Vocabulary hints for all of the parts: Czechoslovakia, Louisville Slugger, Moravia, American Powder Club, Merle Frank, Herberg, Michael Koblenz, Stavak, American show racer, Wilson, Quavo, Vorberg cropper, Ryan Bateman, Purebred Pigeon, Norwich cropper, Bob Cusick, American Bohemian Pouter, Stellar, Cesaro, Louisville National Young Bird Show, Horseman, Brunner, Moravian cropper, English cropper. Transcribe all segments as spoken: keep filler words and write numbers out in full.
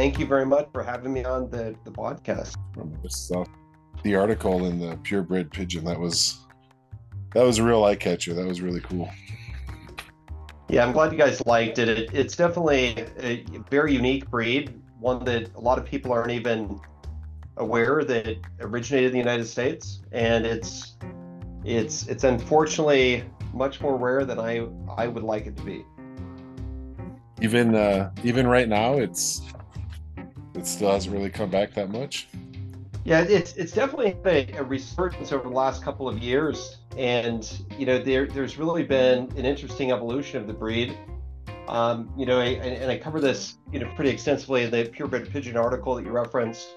thank you very much for having me on the, the podcast. So, the article in the Purebred Pigeon, that was that was a real eye catcher. That was really cool. Yeah, I'm glad you guys liked it. it it's definitely a very unique breed, one that a lot of people aren't even aware that it originated in the United States, and it's it's it's unfortunately much more rare than I I would like it to be. Even uh, even right now, it's it still hasn't really come back that much. Yeah, it's it's definitely had a, a resurgence over the last couple of years, and you know there there's really been an interesting evolution of the breed. Um, you know, I, and I cover this you know pretty extensively in the Purebred Pigeon article that you referenced.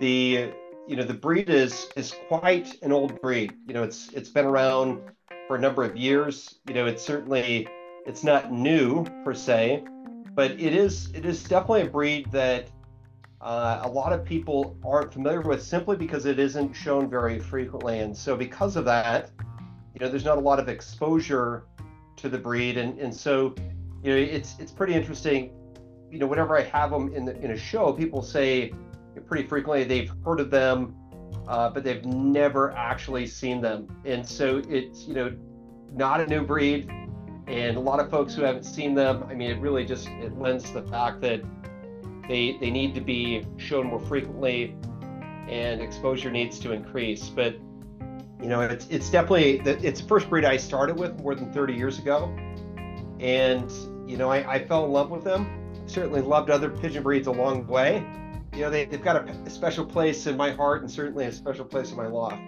The you know the breed is is quite an old breed. You know, it's it's been around for a number of years. You know, it's certainly. It's not new per se, but it is it is definitely a breed that uh, a lot of people aren't familiar with simply because it isn't shown very frequently. And so because of that, you know, there's not a lot of exposure to the breed. And, and so, you know, it's it's pretty interesting. You know, whenever I have them in, the, in a show, people say pretty frequently they've heard of them, uh, but they've never actually seen them. And so it's, you know, not a new breed. And a lot of folks who haven't seen them, I mean, it really just it lends to the fact that they they need to be shown more frequently, and exposure needs to increase. But you know, it's it's definitely the, it's the first breed I started with more than thirty years ago, and you know, I, I fell in love with them. I've certainly loved other pigeon breeds along the way. You know, they they've got a, a special place in my heart, and certainly a special place in my loft.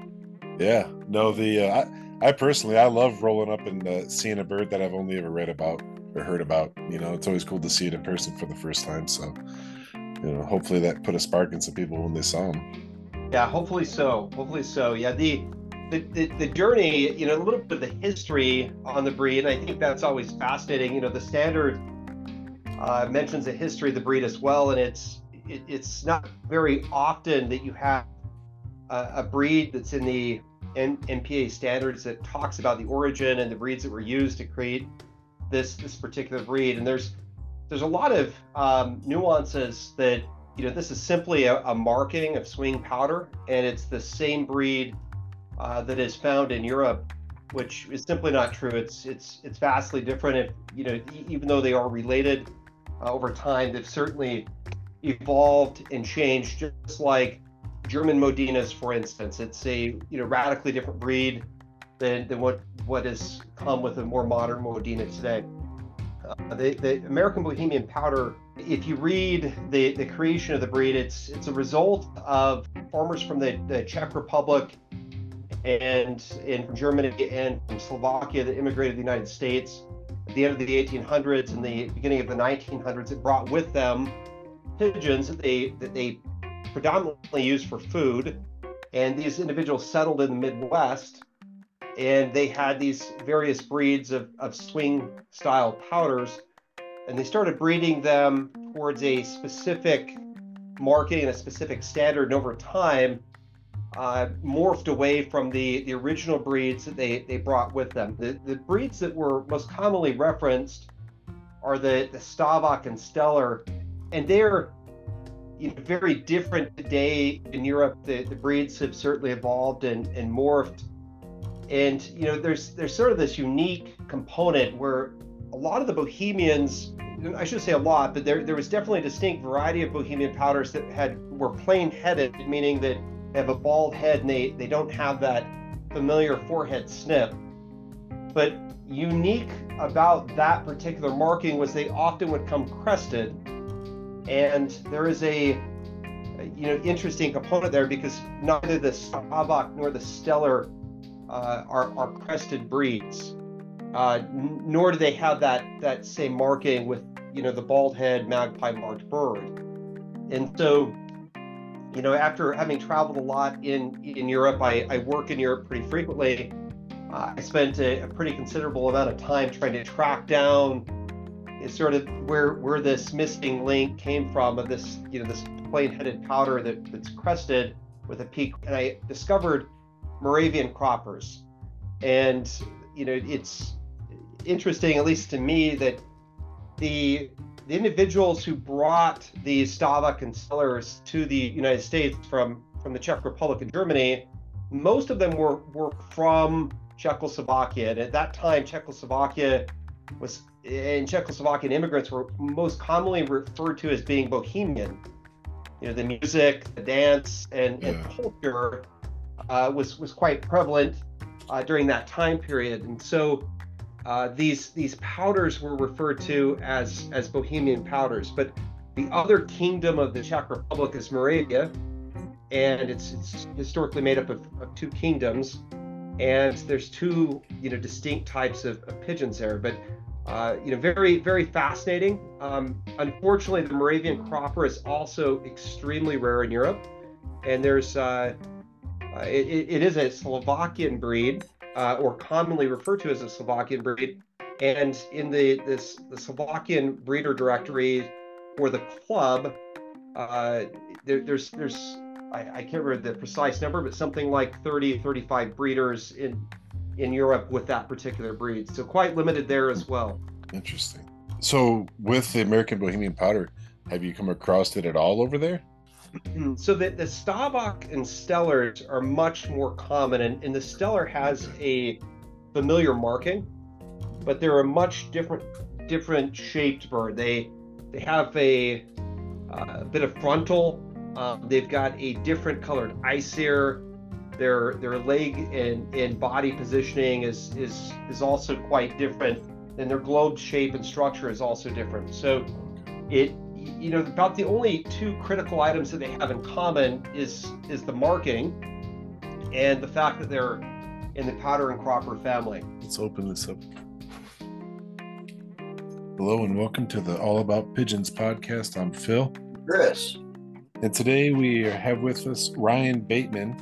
Yeah. No, the. Uh, I... I personally, I love rolling up and uh, seeing a bird that I've only ever read about or heard about. You know, it's always cool to see it in person for the first time. So, you know, hopefully that put a spark in some people when they saw them. Yeah, hopefully so. Hopefully so. Yeah, the the, the, the journey, you know, a little bit of the history on the breed, and I think that's always fascinating. You know, the standard uh, mentions the history of the breed as well, and it's it, it's not very often that you have a, a breed that's in the N P A standards that talks about the origin and the breeds that were used to create this this particular breed. And there's there's a lot of um, nuances that, you know, this is simply a, a marking of swing powder, and it's the same breed uh, that is found in Europe, which is simply not true. It's it's it's vastly different. If you know, e- even though they are related uh, over time, they've certainly evolved and changed, just like German Modenas, for instance. It's a you know radically different breed than, than what what has come with a more modern Modena today. Uh, the, the American Bohemian Pouter, if you read the, the creation of the breed, it's it's a result of farmers from the, the Czech Republic and, and from Germany and from Slovakia that immigrated to the United States at the end of the eighteen hundreds and the beginning of the nineteen hundreds. It brought with them pigeons that they that they predominantly used for food, and these individuals settled in the Midwest, and they had these various breeds of, of swing style powders, and they started breeding them towards a specific marking and a specific standard, and over time uh, morphed away from the, the original breeds that they, they brought with them. The, the breeds that were most commonly referenced are the, the Stavak and Stellar, and they're You know, very different today in Europe. The, the breeds have certainly evolved and, and morphed. And, you know, there's there's sort of this unique component where a lot of the Bohemians, I should say a lot, but there there was definitely a distinct variety of Bohemian Pouters that had were plain-headed, meaning that they have a bald head and they, they don't have that familiar forehead snip. But unique about that particular marking was they often would come crested. And there is a, you know, interesting component there because neither the Stavak nor the Stellar uh, are, are crested breeds, uh, n- nor do they have that that same marking with, you know, the bald head magpie marked bird. And so, you know, after having traveled a lot in, in Europe, I, I work in Europe pretty frequently. Uh, I spent a, a pretty considerable amount of time trying to track down is sort of where where this missing link came from of this, you know, this plain-headed powder that, that's crested with a peak. And I discovered Moravian croppers. And, you know, it's interesting, at least to me, that the the individuals who brought the Stavak and Stellars to the United States from, from the Czech Republic and Germany, most of them were, were from Czechoslovakia. And at that time, Czechoslovakia was, and Czechoslovakian immigrants were most commonly referred to as being Bohemian. You know, the music, the dance, and, yeah. and culture uh, was, was quite prevalent uh, during that time period. And so uh, these these powders were referred to as, as Bohemian powders. But the other kingdom of the Czech Republic is Moravia, and it's, it's historically made up of, of two kingdoms. And there's two, you know, distinct types of, of pigeons there. But Uh, you know, very, very fascinating. Um, unfortunately, the Moravian cropper is also extremely rare in Europe, and there's uh, uh, it, it is a Slovakian breed, uh, or commonly referred to as a Slovakian breed. And in the this the Slovakian breeder directory for the club, uh, there, there's there's I, I can't remember the precise number, but something like thirty, thirty-five breeders in. in Europe with that particular breed. So quite limited there as well. Interesting. So with the American Bohemian Pouter, have you come across it at all over there? So the, the Stavak and Stellars are much more common, and, and the Stellar has a familiar marking, but they're a much different different shaped bird. They they have a uh, bit of frontal. Um, they've got a different colored ice ear. Their their leg and, and body positioning is, is is also quite different, and their globe shape and structure is also different. So it you know about the only two critical items that they have in common is is the marking and the fact that they're in the powder and cropper family. Let's open this up. Hello and welcome to the All About Pigeons podcast. I'm Phil. Chris. And today we have with us Ryan Bateman.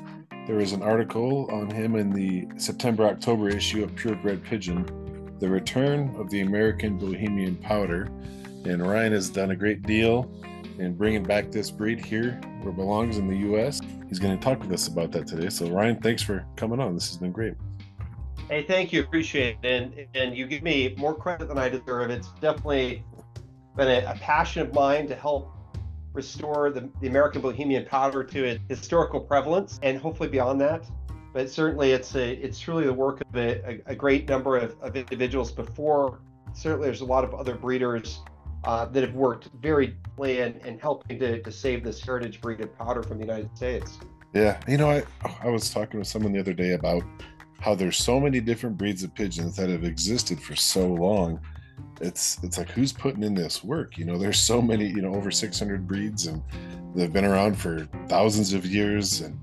There was an article on him in the September-October issue of Purebred Pigeon, The Return of the American Bohemian Pouter. And Ryan has done a great deal in bringing back this breed here where it belongs in the U S. He's going to talk with us about that today. So Ryan, thanks for coming on. This has been great. Hey, thank you. Appreciate it. And, and you give me more credit than I deserve. It's definitely been a, a passion of mine to help restore the, the American Bohemian Pouter to its historical prevalence, and hopefully beyond that. But certainly it's a it's truly the work of a, a, a great number of, of individuals before. Certainly there's a lot of other breeders uh, that have worked very deeply in, in helping to, to save this heritage breed of powder from the United States. Yeah, you know, I, I was talking with someone the other day about how there's so many different breeds of pigeons that have existed for so long. It's it's like, who's putting in this work? You know, there's so many, you know, over six hundred breeds, and they've been around for thousands of years. And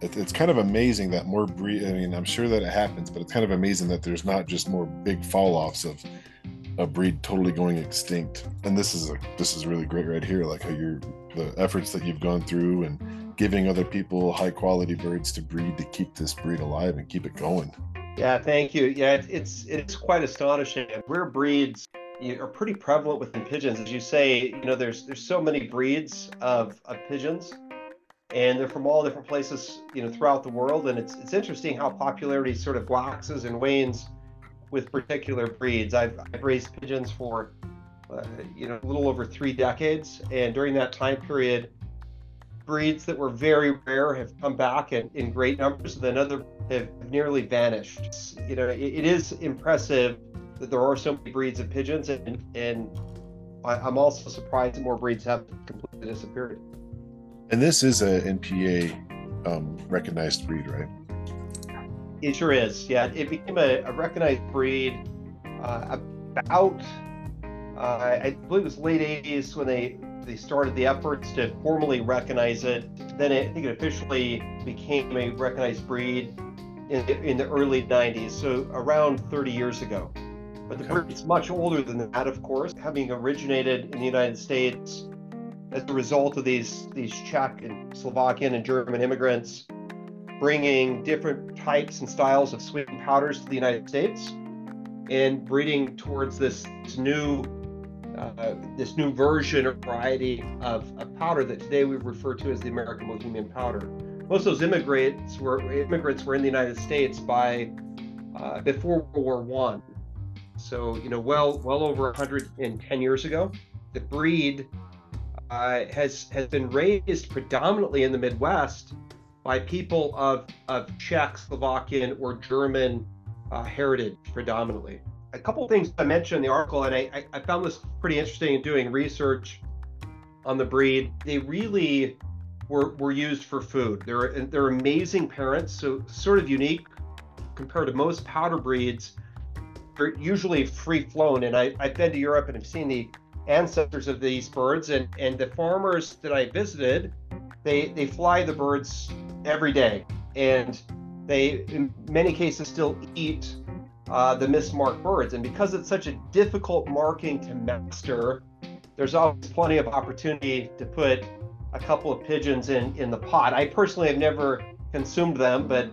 it, it's kind of amazing that more breed. I mean, I'm sure that it happens, but it's kind of amazing that there's not just more big fall offs of a breed totally going extinct. And this is a this is really great right here, like how you're the efforts that you've gone through and giving other people high quality birds to breed to keep this breed alive and keep it going. Yeah, thank you. Yeah, it, it's it's quite astonishing. Rare breeds you know, are pretty prevalent within pigeons, as you say. You know, there's there's so many breeds of, of pigeons, and they're from all different places, you know, throughout the world. And it's it's interesting how popularity sort of waxes and wanes with particular breeds. I've I've raised pigeons for uh, you know a little over three decades, and during that time period, breeds that were very rare have come back in, in great numbers, and then other have nearly vanished. You know, it, it is impressive that there are so many breeds of pigeons, and and I, I'm also surprised that more breeds have completely disappeared. And this is a N P A um, recognized breed, right? It sure is. Yeah, it became a, a recognized breed uh, about uh, I believe it was late eighties when they they started the efforts to formally recognize it. Then it, I think it officially became a recognized breed in, in the early nineties, so around thirty years ago. But the breed is much older than that, of course, having originated in the United States as a result of these these Czech and Slovakian and German immigrants bringing different types and styles of sweetened powders to the United States and breeding towards this, this new Uh, this new version or variety of, of powder that today we refer to as the American Bohemian Pouter. Most of those immigrants were immigrants were in the United States by uh, before World War One, so you know well well over one hundred ten years ago. the breed uh, has has been raised predominantly in the Midwest by people of of Czechoslovakian or German uh, heritage predominantly. A couple of things I mentioned in the article, and I, I found this pretty interesting in doing research on the breed. They really were were used for food. They're they're amazing parents, so sort of unique compared to most powder breeds. They're usually free flown, and I, I've been to Europe and I've seen the ancestors of these birds, and, and the farmers that I visited, they they fly the birds every day, and they in many cases still eat Uh, the mismarked birds. And because it's such a difficult marking to master, there's always plenty of opportunity to put a couple of pigeons in, in the pot. I personally have never consumed them, but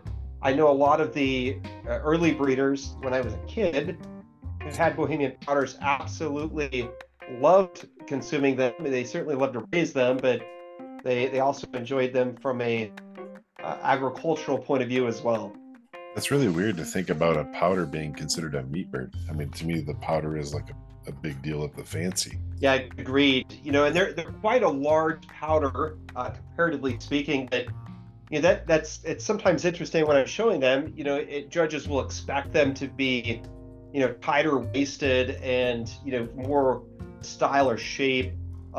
I know a lot of the early breeders, when I was a kid, who had Bohemian Pouters absolutely loved consuming them. I mean, they certainly loved to raise them, but they, they also enjoyed them from a uh, agricultural point of view as well. That's really weird to think about a powder being considered a meat bird. I mean, to me, the powder is like a, a big deal of the fancy. Yeah, agreed. You know, and they're they're quite a large powder, uh, comparatively speaking. But you know, that that's it's sometimes interesting when I'm showing them. You know, it, judges will expect them to be, you know, tighter waisted and you know more style or shape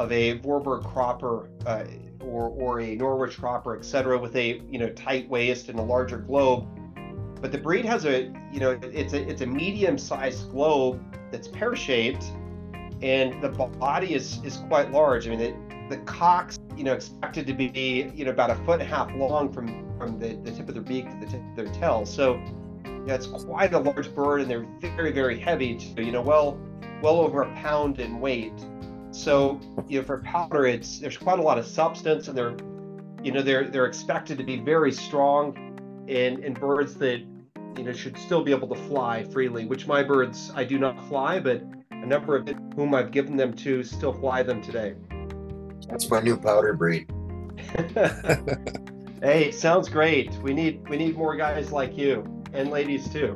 of a Vorberg cropper uh, or or a Norwich cropper, et cetera, with a you know tight waist and a larger globe. But the breed has a, you know, it's a it's a medium-sized globe that's pear-shaped, and the body is is quite large. I mean, it, the cock's, you know, expected to be, you know, about a foot and a half long from from the, the tip of their beak to the tip of their tail. So, yeah, it's quite a large bird, and they're very very heavy too. You know, well well over a pound in weight. So, you know, for powder, it's there's quite a lot of substance, and they're, you know, they're they're expected to be very strong, and and birds that, you know, should still be able to fly freely, which my birds, I do not fly, but a number of whom I've given them to still fly them today. That's my new powder breed. Hey, sounds great. We need we need more guys like you, and ladies too.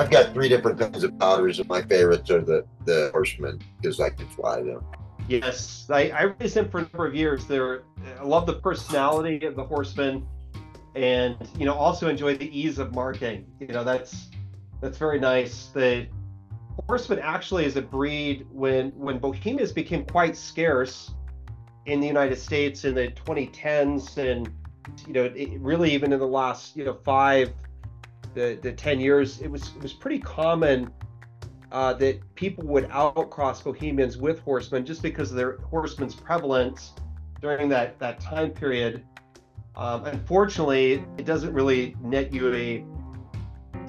I've got three different kinds of powders, and my favorites are the, the Horseman, because I can fly them. Yes, I, I raised them for a number of years. They're, I love the personality of the Horseman, and you know also enjoy the ease of marking. You know, that's that's very nice. The Horseman actually is a breed, when when Bohemians became quite scarce in the United States in the twenty tens, and you know it really even in the last you know five the the ten years, it was it was pretty common uh that people would outcross Bohemians with Horsemen just because of their Horseman's prevalence during that that time period. Um, unfortunately, it doesn't really net you a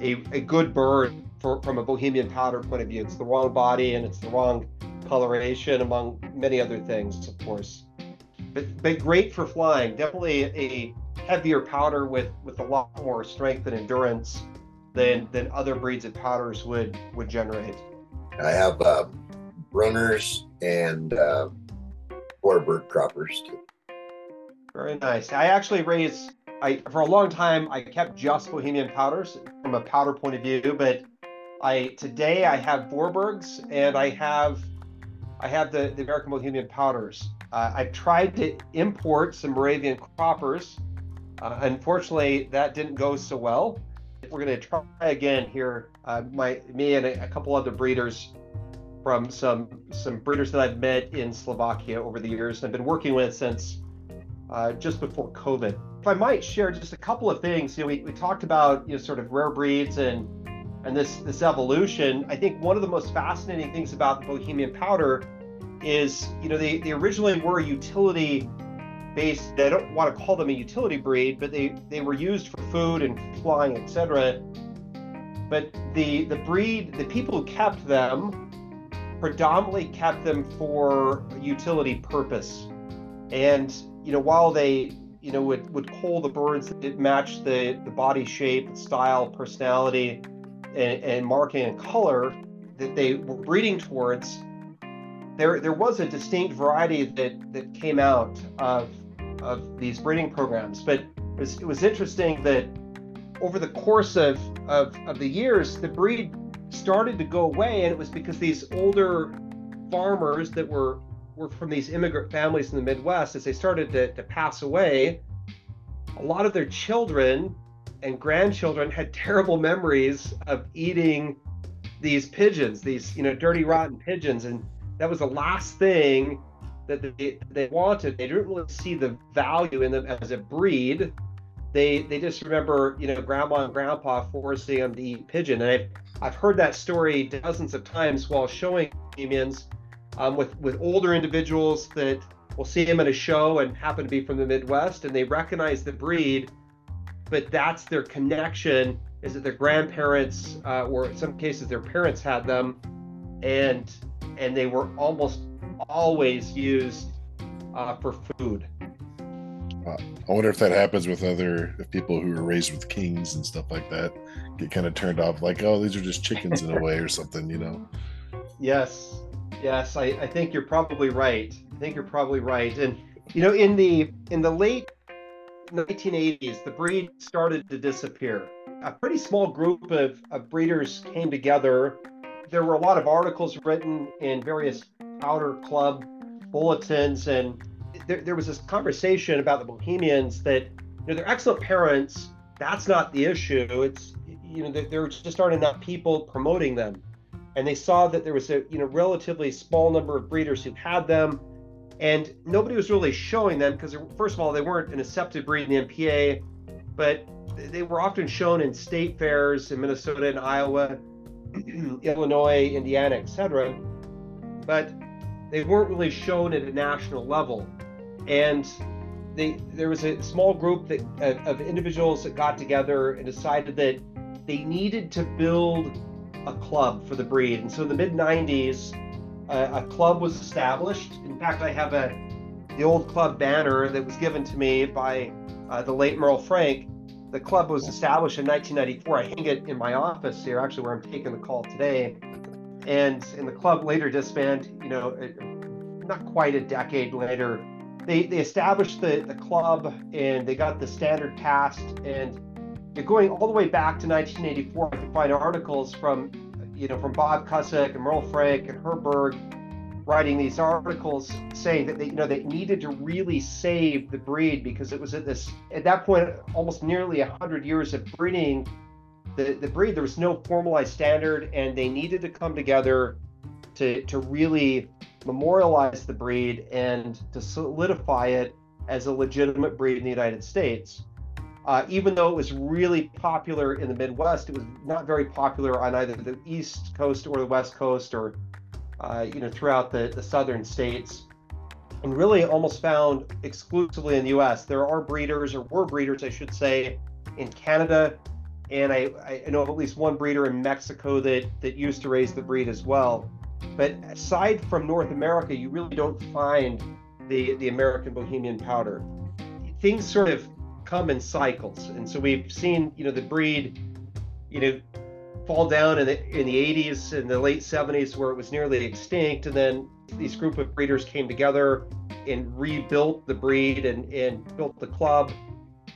a, a good bird for, from a Bohemian Pouter point of view. It's the wrong body, and it's the wrong coloration, among many other things, of course. But, but great for flying. Definitely a heavier powder with, with a lot more strength and endurance than than other breeds of powders would, would generate. I have uh, Brunners and uh, Vorberg croppers, too. Very nice. I actually raised, I, for a long time, I kept just Bohemian Pouters from a powder point of view, but I today I have Vorbergs, and I have I have the, the American Bohemian Pouters. Uh, I've tried to import some Moravian croppers. Uh, unfortunately, that didn't go so well. We're going to try again here, uh, my, me and a, a couple other breeders from some, some breeders that I've met in Slovakia over the years, and I've been working with since Uh, just before COVID. If I might share just a couple of things, you know, we, we talked about, you know, sort of rare breeds and and this this evolution. I think one of the most fascinating things about the Bohemian Pouter is, you know, they, they originally were utility based. I don't want to call them a utility breed, but they, they were used for food and flying, et cetera. But the the breed, the people who kept them predominantly kept them for utility purpose. And you know, while they, you know, would, would cull the birds that did match the, the body shape, style, personality, and, and marking and color that they were breeding towards, there there was a distinct variety that, that came out of of these breeding programs. But it was, it was interesting that over the course of, of, of the years, the breed started to go away, and it was because these older farmers that were were from these immigrant families in the Midwest, as they started to, to pass away, a lot of their children and grandchildren had terrible memories of eating these pigeons, these, you know, dirty, rotten pigeons. And that was the last thing that they, they wanted. They didn't really see the value in them as a breed. They they just remember, you know, grandma and grandpa forcing them to eat pigeon. And I've, I've heard that story dozens of times while showing Bohemians, um, with, with older individuals that will see them in a show and happen to be from the Midwest, and they recognize the breed, but that's their connection, is that their grandparents, uh, or in some cases their parents had them, and and they were almost always used uh, for food. Wow. I wonder if that happens with other if people who were raised with kings and stuff like that get kind of turned off, like, oh, these are just chickens in a way or something, you know? Yes, yes, I, I think you're probably right. I think you're probably right. And, you know, in the in the late nineteen eighties, the breed started to disappear. A pretty small group of, of breeders came together. There were a lot of articles written in various powder club bulletins, and There, there was this conversation about the Bohemians that, you know, they're excellent parents. That's not the issue. It's, you know, there, there just aren't enough people promoting them. And they saw that there was a, you know, relatively small number of breeders who had them, and nobody was really showing them because, first of all, they weren't an accepted breed in the N P A, but they were often shown in state fairs in Minnesota and Iowa, Illinois, Indiana, et cetera. But they weren't really shown at a national level. And they, there was a small group that, uh, of individuals that got together and decided that they needed to build a club for the breed. And so in the mid nineties, uh, a club was established. In fact, I have a the old club banner that was given to me by uh, the late Merle Frank. The club was established in nineteen ninety-four. I hang it in my office here, actually, where I'm taking the call today. And, and the club later disbanded, you know, not quite a decade later. They, they established the, the club, and they got the standard passed, and going all the way back to nineteen eighty-four, I can find articles from, you know, from Bob Cusick and Merle Frank and Herberg writing these articles saying that they, you know, they needed to really save the breed because it was at this, at that point, almost nearly one hundred years of breeding, the, the breed, there was no formalized standard, and they needed to come together to, to really memorialize the breed and to solidify it as a legitimate breed in the United States. Uh, even though it was really popular in the Midwest, it was not very popular on either the East Coast or the West Coast, or uh, you know, throughout the, the southern states, and really almost found exclusively in the U S. There are breeders, or were breeders, I should say, in Canada, and I, I know of at least one breeder in Mexico that, that used to raise the breed as well. But aside from North America, you really don't find the, the American Bohemian Pouter. Things sort of come in cycles. And so we've seen, you know, the breed, you know, fall down in the, in the eighties and the late seventies, where it was nearly extinct. And then these group of breeders came together and rebuilt the breed and, and built the club.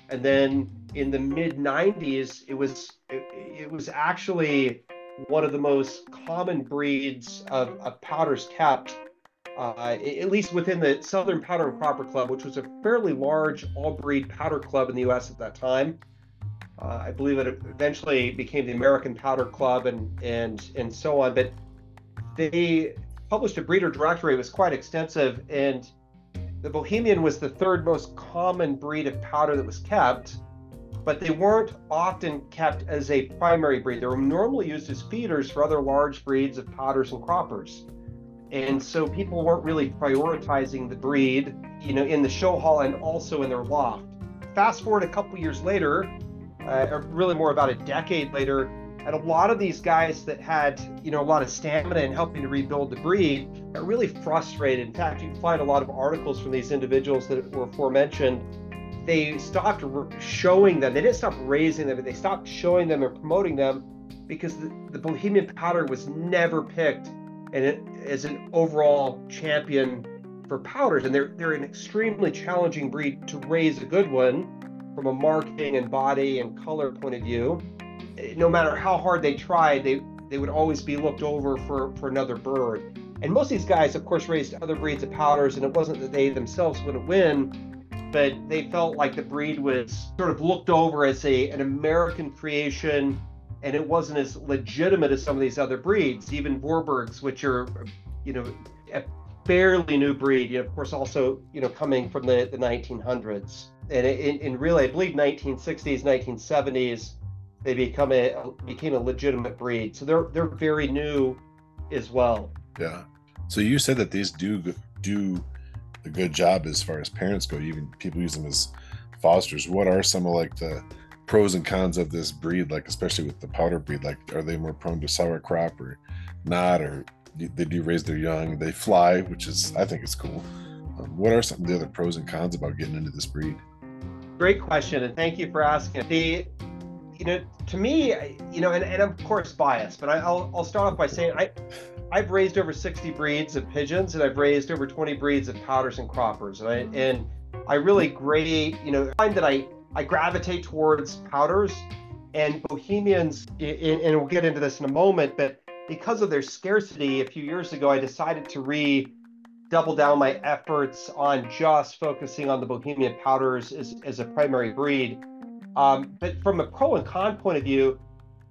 And then in the mid nineties, it was, it, it was actually one of the most common breeds of, of pouters kept, uh, at least within the Southern Powder and Cropper Club, which was a fairly large all-breed powder club in the U S at that time. Uh, I believe it eventually became the American Powder Club and and and so on. But they published a breeder directory. It was quite extensive, and the Bohemian was the third most common breed of powder that was kept. But they weren't often kept as a primary breed. They were normally used as feeders for other large breeds of pouters and croppers. And so people weren't really prioritizing the breed, you know, in the show hall and also in their loft. Fast forward a couple years later, uh, or really more about a decade later, and a lot of these guys that had, you know, a lot of stamina in helping to rebuild the breed are really frustrated. In fact, you can find a lot of articles from these individuals that were aforementioned. They stopped showing them. They didn't stop raising them, but they stopped showing them and promoting them because the, the Bohemian Pouter was never picked and it, as an overall champion for pouters. And they're, they're an extremely challenging breed to raise a good one from a marking and body and color point of view. No matter how hard they tried, they, they would always be looked over for, for another bird. And most of these guys, of course, raised other breeds of pouters, and it wasn't that they themselves wouldn't win, but they felt like the breed was sort of looked over as a an American creation, and it wasn't as legitimate as some of these other breeds, even Vorbergs, which are, you know, a fairly new breed, you know, of course, also, you know, coming from the, the nineteen hundreds. And in, in really, I believe, nineteen sixties, nineteen seventies, they become a became a legitimate breed. So they're they're very new as well. Yeah. So you said that these do do a good job as far as parents go. Even people use them as fosters. What are some of like the pros and cons of this breed? Like especially with the powder breed, like are they more prone to sour crop or not? Or they do raise their young. They fly, which is I think is cool. Um, what are some of the other pros and cons about getting into this breed? Great question, and thank you for asking. The you know, to me, you know, and, and I'm of course biased, but I, I'll I'll start off by saying I. I've raised over sixty breeds of pigeons, and I've raised over twenty breeds of pouters and croppers. And I, and I really grade, you know, I find that I, I gravitate towards pouters and Bohemians, and, and we'll get into this in a moment, but because of their scarcity, a few years ago, I decided to re-double down my efforts on just focusing on the Bohemian pouters as, as a primary breed. Um, but from a pro and con point of view,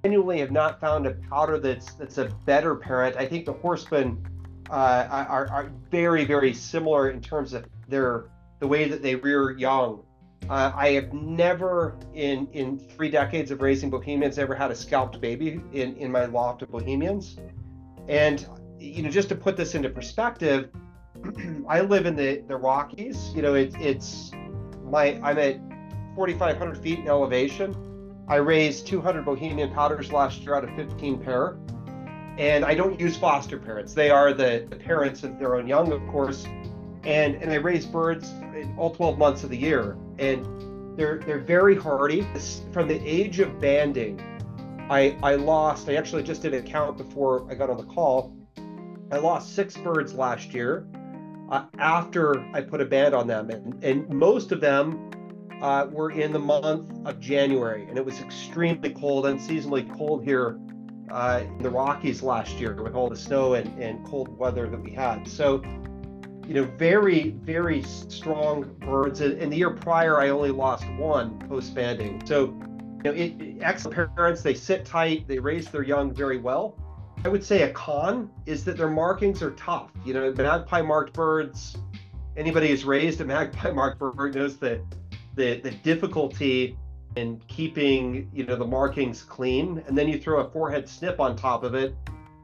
genuinely have not found a powder that's that's a better parent. I think the Horsemen uh, are, are very, very similar in terms of their the way that they rear young. Uh, I have never in in three decades of raising Bohemians ever had a scalped baby in, in my loft of Bohemians. And you know, just to put this into perspective, I live in the, the Rockies. You know, it, it's my I'm at forty-five hundred feet in elevation. I raised two hundred Bohemian pouters last year out of fifteen pair, and I don't use foster parents. They are the, the parents of their own young, of course, and and I raise birds in all twelve months of the year, and they're they're very hardy. From the age of banding, I I lost. I actually just did a count before I got on the call. I lost six birds last year uh, after I put a band on them, and and most of them. Uh, we're in the month of January, and it was extremely cold, unseasonably cold here uh, in the Rockies last year with all the snow and, and cold weather that we had. So, you know, very, very strong birds. And, and the year prior, I only lost one post-banding. So, you know, it, it, excellent parents, they sit tight, they raise their young very well. I would say a con is that their markings are tough. You know, magpie-marked birds, anybody who's raised a magpie-marked bird knows that The, the difficulty in keeping, you know, the markings clean, and then you throw a forehead snip on top of it,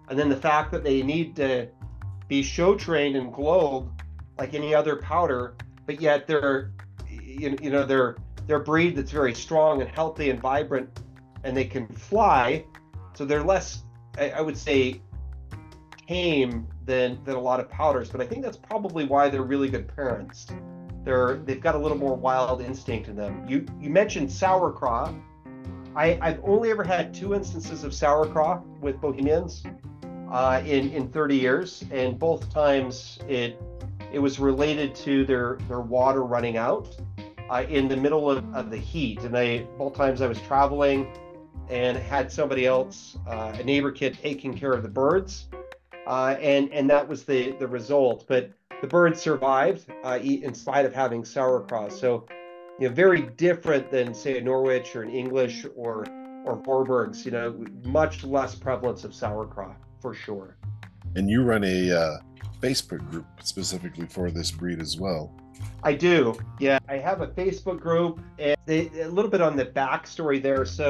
and then the fact that they need to be show trained and globed like any other powder, but yet they're, you, you know, they're they're breed that's very strong and healthy and vibrant, and they can fly, so they're less, I, I would say, tame than than a lot of powders. But I think that's probably why they're really good parents. They're, they've got a little more wild instinct in them. You you mentioned sauerkraut. I, I've only ever had two instances of sauerkraut with Bohemians uh, in, in thirty years, and both times it it was related to their, their water running out uh, in the middle of, of the heat. And I both times I was traveling and had somebody else, uh, a neighbor kid, taking care of the birds, uh, and, and that was the, the result. But the bird survived uh, in spite of having sauerkraut. So, you know, very different than, say, a Norwich or an English or or Vorbergs, you know, much less prevalence of sauerkraut for sure. And you run a uh, Facebook group specifically for this breed as well. I do. Yeah, I have a Facebook group, and they, a little bit on the backstory there. So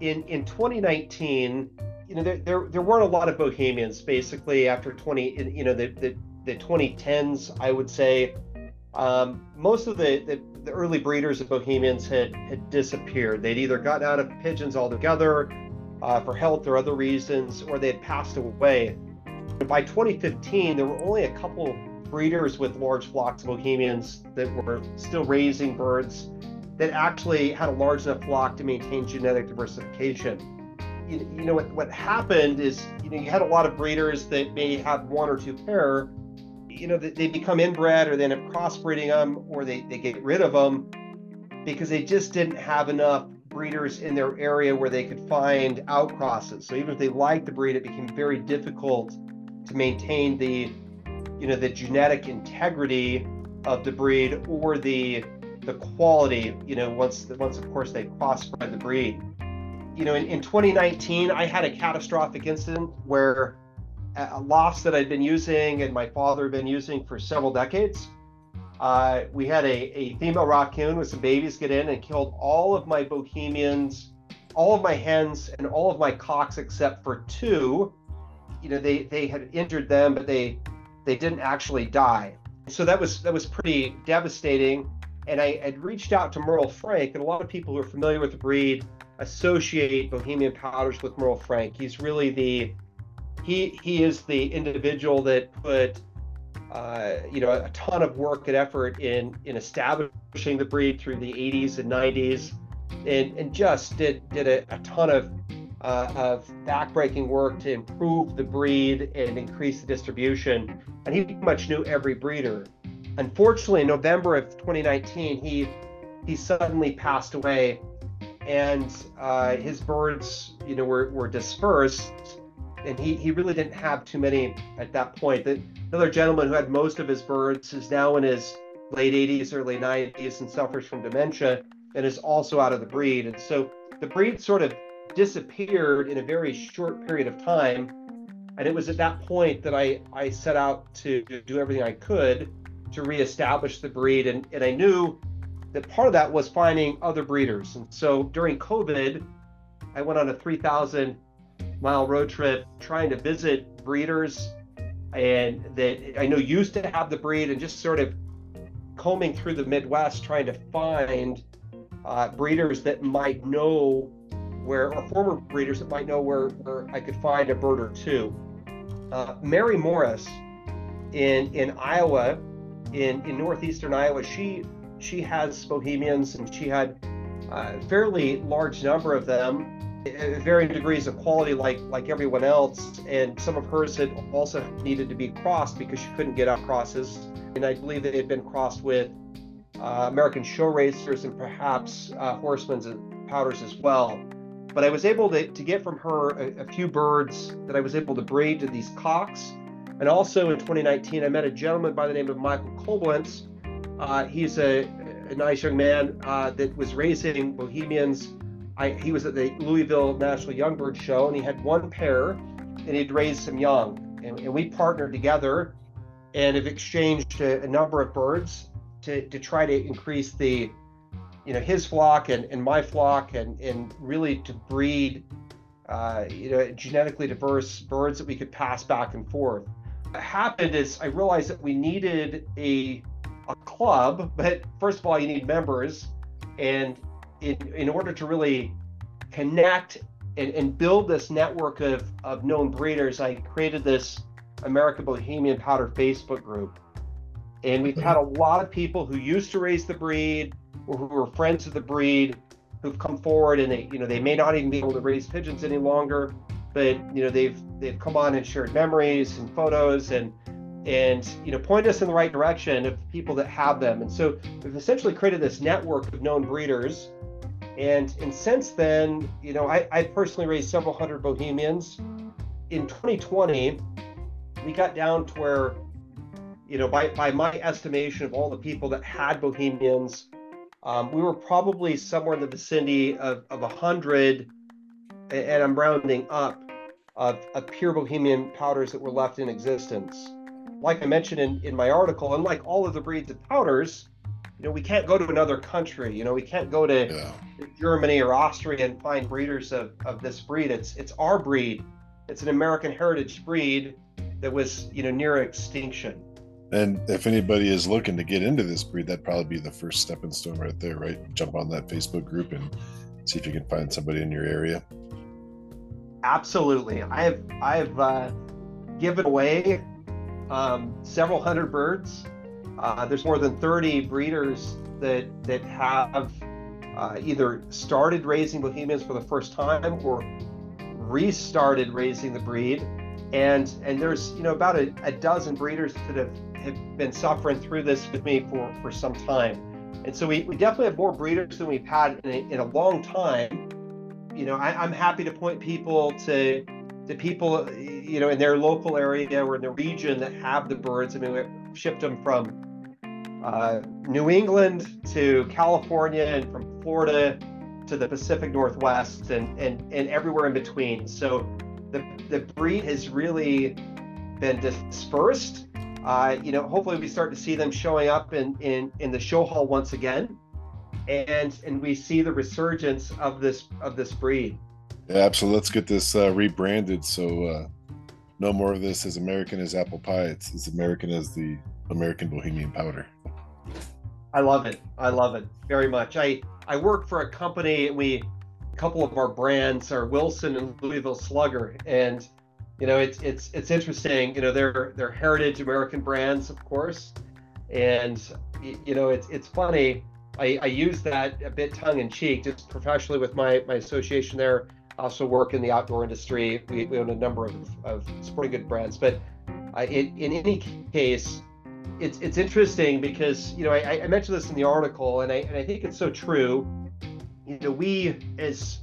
in, in twenty nineteen, you know, there, there, there weren't a lot of Bohemians basically after twenty, you know, the, the the twenty tens, I would say, um, most of the, the, the early breeders of Bohemians had, had disappeared. They'd either gotten out of pigeons altogether uh, for health or other reasons, or they had passed away. By twenty fifteen, there were only a couple breeders with large flocks of Bohemians that were still raising birds that actually had a large enough flock to maintain genetic diversification. You, you know, what, what happened is, you know, you had a lot of breeders that may have one or two pair. You know, they become inbred, or they end up crossbreeding them, or they, they get rid of them because they just didn't have enough breeders in their area where they could find outcrosses. So even if they liked the breed, it became very difficult to maintain the, you know, the genetic integrity of the breed, or the the quality, you know, once the, once of course they crossbred the breed. You know, in, in twenty nineteen, I had a catastrophic incident where a loss that I'd been using and my father had been using for several decades. Uh, we had a, a female raccoon with some babies get in and killed all of my Bohemians, all of my hens, and all of my cocks except for two. You know, they, they had injured them, but they they didn't actually die. So that was that was pretty devastating. And I had reached out to Merle Frank, and a lot of people who are familiar with the breed associate Bohemian Pouters with Merle Frank. He's really the he he is the individual that put Uh, you know, a ton of work and effort in in establishing the breed through the eighties and nineties, and and just did did a, a ton of uh, of backbreaking work to improve the breed and increase the distribution. And he pretty much knew every breeder. Unfortunately, in November of twenty nineteen, he he suddenly passed away, and uh, his birds, you know, were were dispersed, and he he really didn't have too many at that point. That Another gentleman who had most of his birds is now in his late eighties, early nineties, and suffers from dementia, and is also out of the breed. And so the breed sort of disappeared in a very short period of time. And it was at that point that I, I set out to do everything I could to reestablish the breed. And, and I knew that part of that was finding other breeders. And so during COVID, I went on a three thousand mile road trip trying to visit breeders and that I know used to have the breed, and just sort of combing through the Midwest trying to find uh, breeders that might know where, or former breeders that might know where, where I could find a bird or two. Uh, Mary Morris in in Iowa, in, in northeastern Iowa, she she has Bohemians, and she had a fairly large number of them, varying degrees of quality, like like everyone else, and some of hers had also needed to be crossed because she couldn't get out crosses, and I believe that it had been crossed with uh, American show racers and perhaps uh, Horseman's and Pouters as well. But I was able to, to get from her a, a few birds that I was able to breed to these cocks. And also in twenty nineteen, I met a gentleman by the name of Michael Koblenz. Uh, he's a, a nice young man uh, that was raising Bohemians. I, he was at the Louisville National Young Bird Show, and he had one pair, and he'd raised some young. And, and we partnered together and have exchanged a, a number of birds to, to try to increase the, you know, his flock and, and my flock, and, and really to breed, uh, you know, genetically diverse birds that we could pass back and forth. What happened is I realized that we needed a, a club, but first of all, you need members. And In, in order to really connect and, and build this network of, of known breeders, I created this American Bohemian Pouter Facebook group. And we've had a lot of people who used to raise the breed or who were friends of the breed who've come forward, and they, you know, they may not even be able to raise pigeons any longer, but, you know, they've they've come on and shared memories and photos and and you know, point us in the right direction of people that have them. And so we've essentially created this network of known breeders. And, and since then, you know, I, I personally raised several hundred Bohemians. In twenty twenty, we got down to where, you know, by, by my estimation of all the people that had Bohemians, um, we were probably somewhere in the vicinity of, of one hundred, and I'm rounding up, of, of pure Bohemian Pouters that were left in existence. Like I mentioned in, in my article, unlike all of the breeds of Pouters, you know, we can't go to another country. You know, we can't go to yeah. Germany or Austria and find breeders of, of this breed. It's it's our breed. It's an American heritage breed that was, you know, near extinction. And if anybody is looking to get into this breed, that'd probably be the first stepping stone right there, right? Jump on that Facebook group and see if you can find somebody in your area. Absolutely. I have I have uh, given away um, several hundred birds. Uh, there's more than thirty breeders that that have uh, either started raising Bohemians for the first time or restarted raising the breed, and and there's, you know, about a, a dozen breeders that have, have been suffering through this with me for, for some time. And so we, we definitely have more breeders than we've had in a, in a long time. You know, I, I'm happy to point people to the people, you know, in their local area or in the region that have the birds. I mean, we shipped them from uh, New England to California and from Florida to the Pacific Northwest and, and, and everywhere in between. So the, the breed has really been dispersed. Uh, you know, hopefully we start to see them showing up in, in, in the show hall once again. And and we see the resurgence of this of this breed. Yeah, absolutely. Let's get this uh, rebranded. So uh, no more of this as American as apple pie. It's as American as the American Bohemian Pouter. I love it. I love it very much. I, I work for a company. We a couple of our brands are Wilson and Louisville Slugger, and you know it's it's it's interesting. You know they're they're heritage American brands, of course, and you know it's it's funny. I, I use that a bit tongue-in-cheek, just professionally with my, my association there. I also work in the outdoor industry. We, we own a number of, of sporting good brands. But uh, it, in any case, it's it's interesting because, you know, I, I mentioned this in the article, and I, and I think it's so true. You know, we as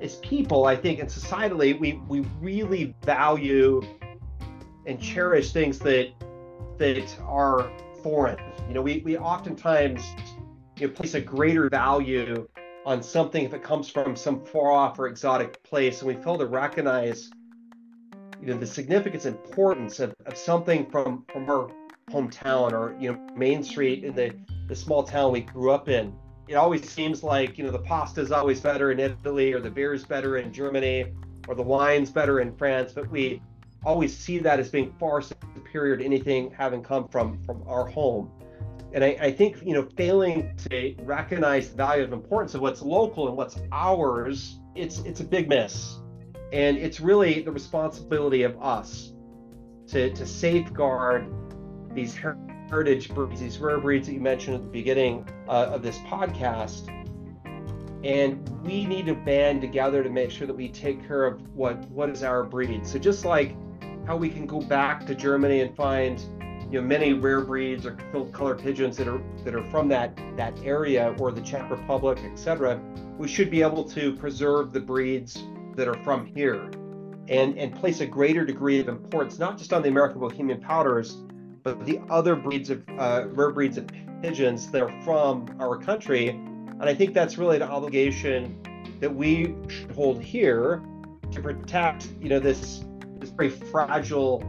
as people, I think, and societally, we, we really value and cherish things that, that are foreign. You know, we, we oftentimes... you place a greater value on something if it comes from some far-off or exotic place, and we fail to recognize, you know, the significance, importance of, of something from, from our hometown or, you know, Main Street in the, the small town we grew up in. It always seems like, you know, the pasta is always better in Italy, or the beer is better in Germany, or the wine's better in France, but we always see that as being far superior to anything having come from, from our home. And I, I think, you know, failing to recognize the value and importance of what's local and what's ours, it's it's a big miss. And it's really the responsibility of us to, to safeguard these heritage breeds, these rare breeds that you mentioned at the beginning uh, of this podcast. And we need to band together to make sure that we take care of what, what is our breed. So just like how we can go back to Germany and find, you know, many rare breeds or field-color pigeons that are that are from that that area or the Czech Republic, et cetera. We should be able to preserve the breeds that are from here, and and place a greater degree of importance not just on the American Bohemian Pouters, but the other breeds of uh, rare breeds of pigeons that are from our country. And I think that's really an obligation that we should hold here to protect, you know, this this very fragile.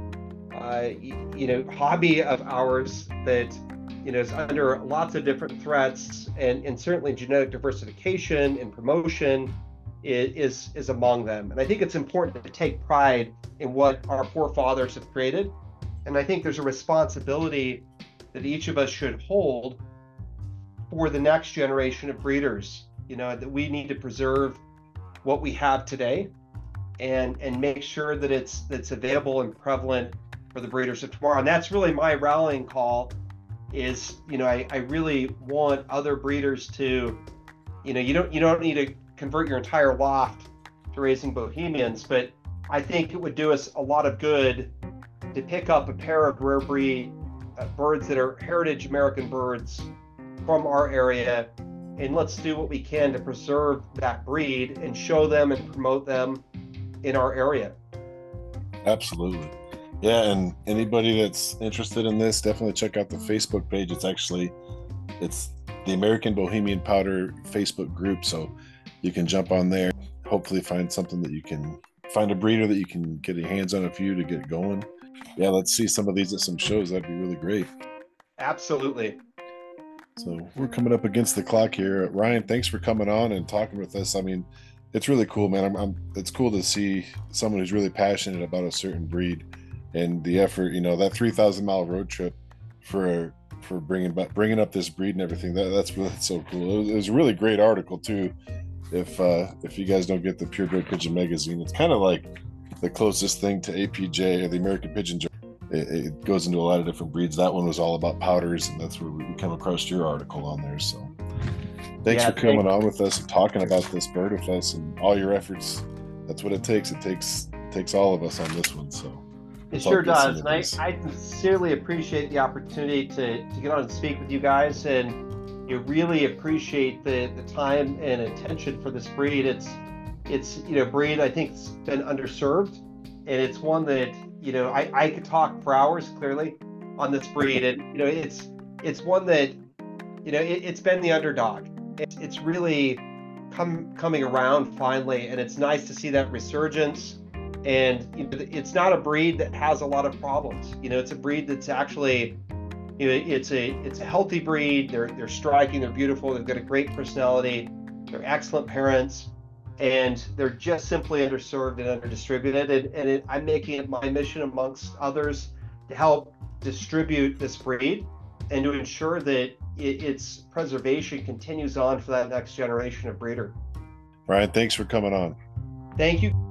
Uh, you know, hobby of ours that, you know, is under lots of different threats, and, and certainly genetic diversification and promotion is, is among them. And I think it's important to take pride in what our forefathers have created. And I think there's a responsibility that each of us should hold for the next generation of breeders, you know, that we need to preserve what we have today and, and make sure that it's, that's available and prevalent for the breeders of tomorrow. And that's really my rallying call is, you know, I, I really want other breeders to, you know, you don't you don't need to convert your entire loft to raising Bohemians, but I think it would do us a lot of good to pick up a pair of rare breed uh, birds that are heritage American birds from our area, and let's do what we can to preserve that breed and show them and promote them in our area. Absolutely. Yeah, and anybody that's interested in this, definitely check out the Facebook page. It's actually, it's the American Bohemian Pouter Facebook group, so you can jump on there. Hopefully find something that you can, find a breeder that you can get your hands on a few to get going. Yeah, let's see some of these at some shows. That'd be really great. Absolutely. So we're coming up against the clock here. Ryan, thanks for coming on and talking with us. I mean, it's really cool, man. I'm, I'm, it's cool to see someone who's really passionate about a certain breed. And the effort, you know, that three thousand mile road trip for for bringing back, bringing up this breed and everything, that, that's that's so cool. It was, it was a really great article, too. If uh, if you guys don't get the Purebred Pigeon magazine, it's kind of like the closest thing to A P J, or the American Pigeon Journal. It, it goes into a lot of different breeds. That one was all about pouters, and that's where we come across your article on there. So thanks yeah, for coming thanks. on with us and talking about this bird with us and all your efforts. That's what it takes. It takes, it takes all of us on this one, so. It sure does, and I, I sincerely appreciate the opportunity to, to get on and speak with you guys, and you really appreciate the, the time and attention for this breed. It's, it's you know, breed I think it's been underserved, and it's one that, you know, I, I could talk for hours clearly on this breed, and you know, it's it's one that, you know, it, it's been the underdog. It's, it's really come coming around finally, and it's nice to see that resurgence. And you know, it's not a breed that has a lot of problems. You know, it's a breed that's actually, you know, it's a it's a healthy breed. They're they're striking. They're beautiful. They've got a great personality. They're excellent parents, and they're just simply underserved and underdistributed. And, and it, I'm making it my mission, amongst others, to help distribute this breed and to ensure that it, its preservation continues on for that next generation of breeder. Ryan, thanks for coming on. Thank you.